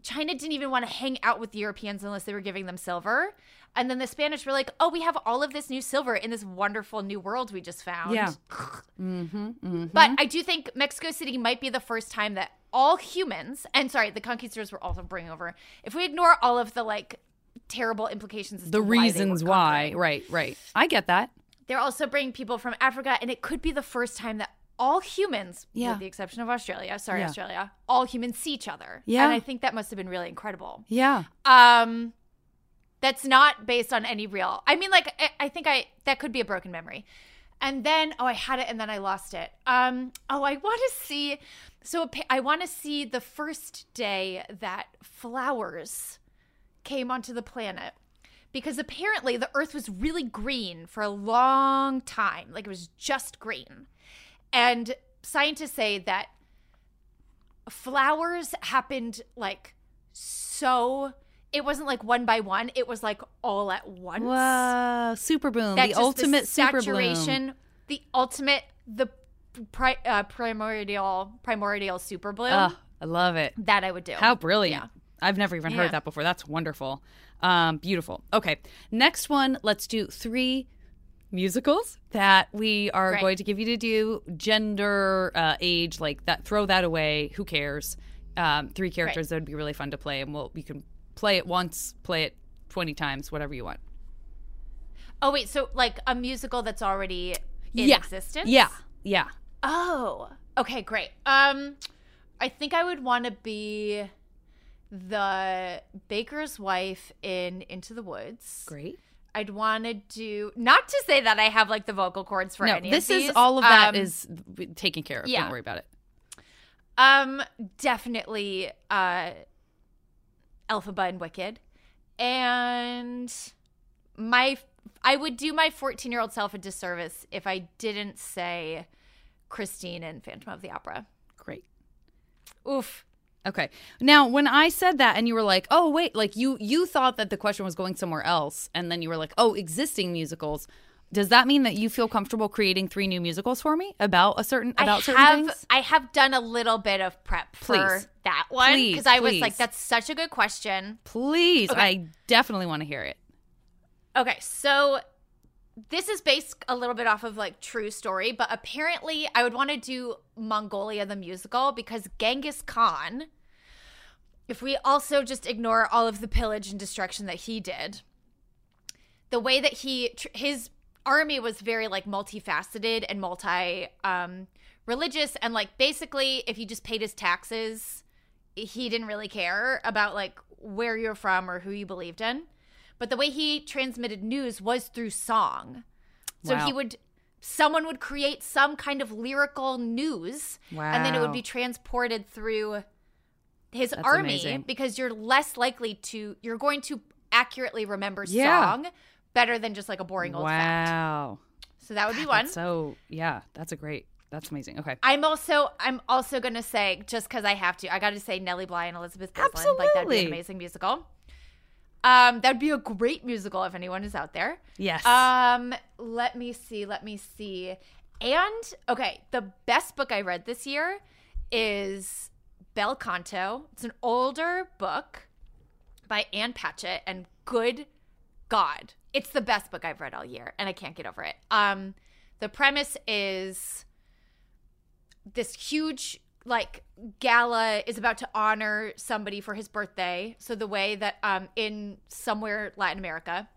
China didn't even want to hang out with the Europeans unless they were giving them silver. And then the Spanish were like, oh, we have all of this new silver in this wonderful new world we just found. Yeah. But I do think Mexico City might be the first time that all humans, and sorry, the conquistadors were also bringing over, if we ignore all of the like terrible implications, the reasons why, right. I get that. They're also bringing people from Africa, and it could be the first time that all humans, with the exception of Australia, Australia, all humans see each other. Yeah. And I think that must have been really incredible. Yeah. That's not based on any real, I mean, like, I think that could be a broken memory. And then, I had it and then I lost it. I want to see, I want to see the first day that flowers came onto the planet. Because apparently the earth was really green for a long time. Like, it was just green. And scientists say that flowers happened, like, so it wasn't like one by one. It was like all at once. Wow. Super bloom. The ultimate super bloom. The ultimate, the primordial super bloom. I love it. That I would do. How brilliant. Yeah. I've never even heard that before. That's wonderful. Beautiful. Okay. Next one, let's do 3 musicals that we are going to give you to do. Gender, age, like that. Throw that away. Who cares? 3 characters that would be really fun to play. And you can play it once, play it 20 times, whatever you want. Oh, wait. So like a musical that's already in existence? Yeah. Yeah. Oh. Okay, great. I think I would want to be the baker's wife in Into the Woods. Great. I'd want to do, not to say that I have like the vocal cords for any of these. No, this is, all of that is taken care of. Yeah. Don't worry about it. Definitely Elphaba and Wicked. And I would do my 14-year-old self a disservice if I didn't say Christine and Phantom of the Opera. Great. Oof. Okay. Now, when I said that and you were like, oh, wait, like you thought that the question was going somewhere else. And then you were like, oh, existing musicals. Does that mean that you feel comfortable creating 3 new musicals for me about certain things? I have done a little bit of prep for that one because I was like, that's such a good question. Please. Okay. I definitely want to hear it. Okay. So this is based a little bit off of like true story, but apparently I would want to do Mongolia the musical because Genghis Khan, if we also just ignore all of the pillage and destruction that he did, the way that his army was very like multifaceted and multi-religious, and like basically if he just paid his taxes, he didn't really care about like where you're from or who you believed in. But the way he transmitted news was through song. So someone would create some kind of lyrical news, and then it would be transported through his army. Amazing. Because you're less likely to, you're going to accurately remember song better than just like a boring old fact. Wow. So that would be one. That's amazing. Okay. I'm also going to say, just because I have to, I got to say Nellie Bly and Elizabeth Bisland. Absolutely. Like, that'd be an amazing musical. That'd be a great musical if anyone is out there. Yes. Let me see. And, okay, the best book I read this year is Bel Canto. It's an older book by Anne Patchett, and good God, it's the best book I've read all year, and I can't get over it. The premise is this huge, like, gala is about to honor somebody for his birthday. So the way that in somewhere Latin America.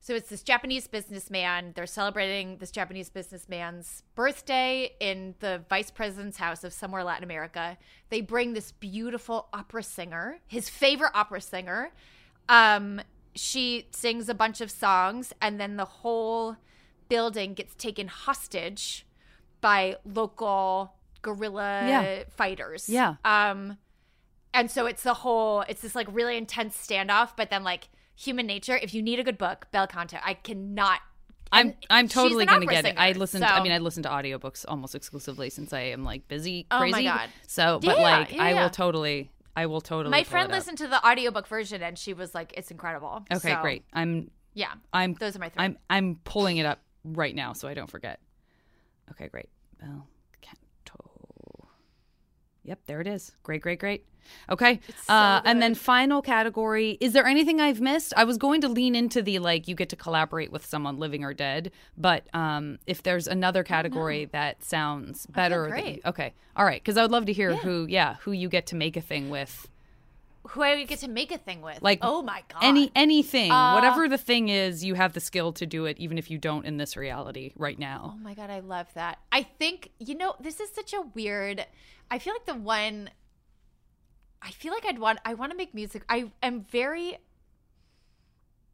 So it's this Japanese businessman. They're celebrating this Japanese businessman's birthday in the vice president's house of somewhere Latin America. They bring this beautiful opera singer, his favorite opera singer. She sings a bunch of songs, and then the whole building gets taken hostage by local guerrilla fighters. Yeah. And so it's this like really intense standoff, but then like human nature. If you need a good book, Bel Canto. I cannot. I'm totally going to get it. I listen to audiobooks almost exclusively since I am like busy, crazy. Oh my God. So, but I will totally. My friend listened to the audiobook version and she was like, it's incredible. Okay, so, great. Those are my 3. I'm pulling it up right now so I don't forget. Okay, great. Bel. Yep, there it is. Great, great, great. Okay. So and then final category. Is there anything I've missed? I was going to lean into the, like, you get to collaborate with someone living or dead. But if there's another category that sounds better. Great. Okay. All right. Because I would love to hear who you get to make a thing with. Who I would get to make a thing with. Like, oh, my God. Anything. Whatever the thing is, you have the skill to do it, even if you don't in this reality right now. Oh, my God. I love that. I think, you know, this is such a weird – I feel like the one – I feel like I want to make music. I am very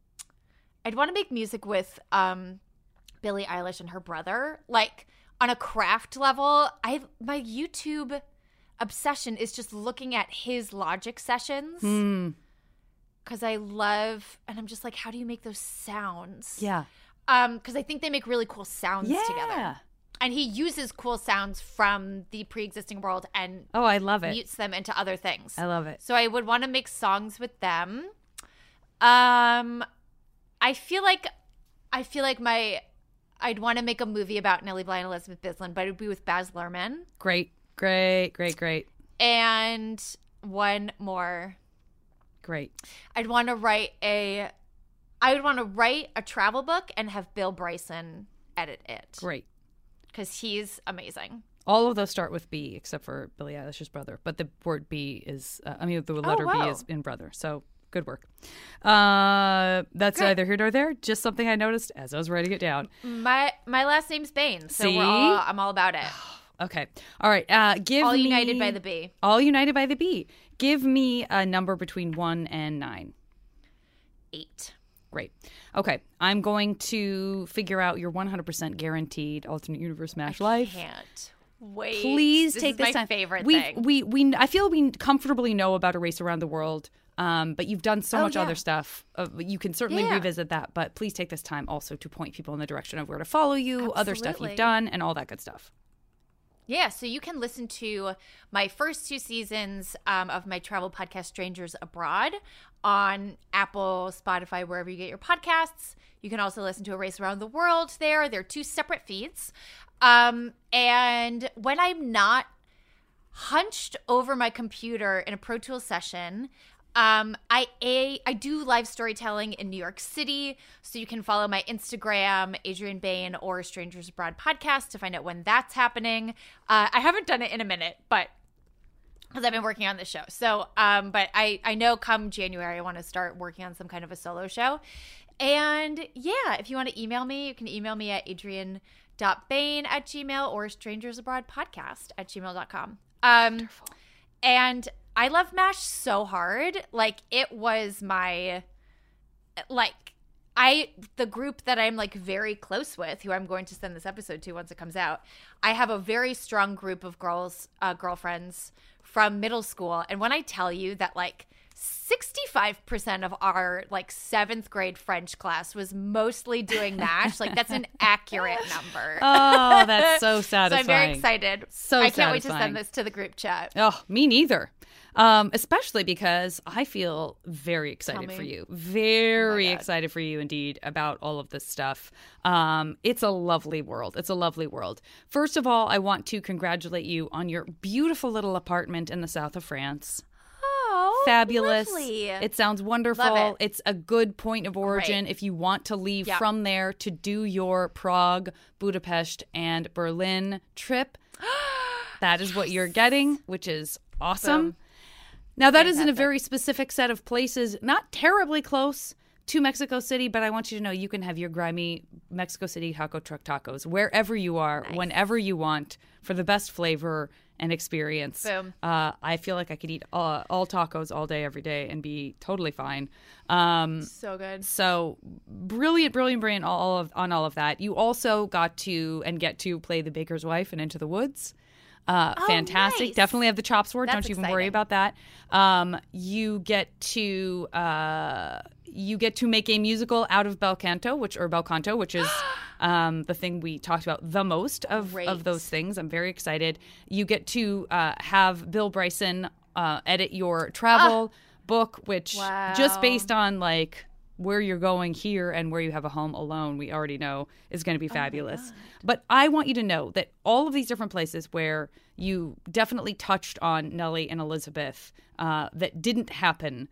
– I'd want to make music with Billie Eilish and her brother. Like, on a craft level, my YouTube – obsession is just looking at his logic sessions because I love, and I'm just like, how do you make those sounds? Yeah. Because I think they make really cool sounds together. And he uses cool sounds from the pre-existing world and I love it. Mutes them into other things. I love it. So I would want to make songs with them. I feel like I'd want to make a movie about Nellie Bly and Elizabeth Bisland, but it would be with Baz Luhrmann. Great. And one more. Great. I would want to write a travel book and have Bill Bryson edit it. Great. Because he's amazing. All of those start with B, except for Billie Eilish's brother. But the word B is, the letter B is in brother. So good work. That's neither here nor there. Just something I noticed as I was writing it down. My last name's Behn, so I'm all about it. Okay. All right. All united by the B. All united by the B. Give me a number between 1 and 9. 8. Great. Okay. I'm going to figure out your 100% guaranteed alternate universe match life. I can't. Wait. Please take this time. This is my favorite thing. I feel we comfortably know about A Race Around the World, but you've done so much other stuff. You can certainly revisit that, but please take this time also to point people in the direction of where to follow you, other stuff you've done, and all that good stuff. Yeah, so you can listen to my first 2 seasons of my travel podcast, Strangers Abroad, on Apple, Spotify, wherever you get your podcasts. You can also listen to A Race Around the World there. They're 2 separate feeds. And when I'm not hunched over my computer in a Pro Tools session, I do live storytelling in New York City, so you can follow my Instagram, Adrien Behn, or Strangers Abroad podcast to find out when that's happening. I haven't done it in a minute, but because I've been working on this show. So, but I know come January I want to start working on some kind of a solo show. And if you want to email me, you can email me at adrien.behn@gmail.com or strangersabroadpodcast@gmail.com. Wonderful. And I love MASH so hard. Like, it was my, like, the group that I'm, like, very close with, who I'm going to send this episode to once it comes out, I have a very strong group of girlfriends from middle school. And when I tell you that, like, 65% of our, like, 7th grade French class was mostly doing MASH. Like, that's an accurate number. Oh, that's so satisfying. So I'm very excited. So I can't wait to send this to the group chat. Oh, me neither. Especially because I feel very excited for you. Very excited for you indeed about all of this stuff. It's a lovely world. First of all, I want to congratulate you on your beautiful little apartment in the south of France. Fabulous. Lovely. It sounds wonderful. It's a good point of origin if you want to leave from there to do your Prague, Budapest, and Berlin trip. That is what you're getting, which is awesome. Boom. Now, that is in a very specific set of places, not terribly close to Mexico City, but I want you to know you can have your grimy Mexico City taco truck tacos wherever you are, whenever you want, for the best flavor and experience. Boom. I feel like I could eat all tacos all day, every day, and be totally fine. So good. So brilliant all of that. You also get to play the baker's wife in Into the Woods. Fantastic. Nice. Definitely have the chops for it. Don't you even worry about that. You get to make a musical out of Bel Canto, which is the thing we talked about the most of those things. I'm very excited. You get to have Bill Bryson edit your travel book, which just based on like where you're going here and where you have a home alone, we already know is going to be fabulous. But I want you to know that all of these different places where you definitely touched on Nellie and Elizabeth that didn't happen,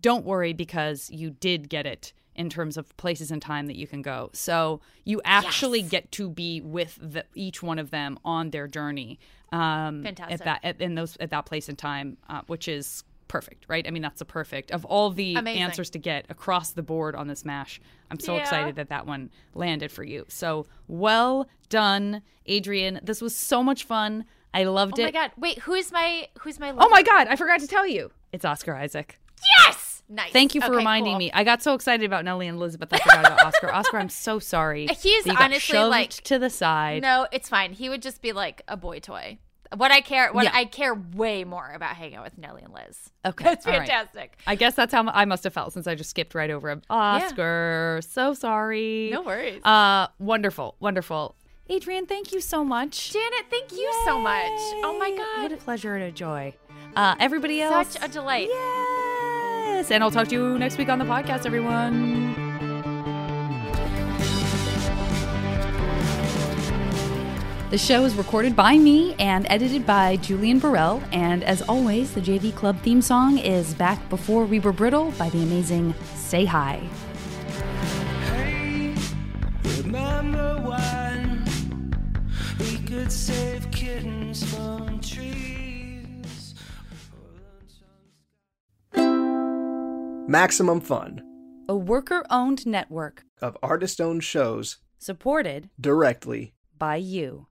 don't worry, because you did get it in terms of places and time that you can go. So you actually get to be with each one of them on their journey at that place and time, which is perfect, right? I mean, that's the perfect of all the answers to get across the board on this MASH. I'm so excited that that one landed for you. So well done, Adrien. This was so much fun. I loved it. Oh my God. Wait, who's my lover? Oh my God, I forgot to tell you. It's Oscar Isaac. Yes! Nice. Thank you for reminding me. I got so excited about Nellie and Elizabeth, I forgot about Oscar. Oscar, I'm so sorry. He's honestly like to the side. No, it's fine. He would just be like a boy toy. I care way more about hanging out with Nellie and Liz. Okay, that's fantastic. Right. I guess that's how I must have felt since I just skipped right over him. Oscar, so sorry. No worries. Wonderful, wonderful. Adrien, thank you so much. Janet, thank you so much. Oh my God, what a pleasure and a joy. Everybody else, such a delight. Yay. And I'll talk to you next week on the podcast, everyone. The show is recorded by me and edited by Julian Burrell. And as always, the JV Club theme song is Back Before We Were Brittle by the amazing Say Hi. Hey, remember when we could save kittens from trees? Maximum Fun. A worker-owned network of artist-owned shows supported directly by you.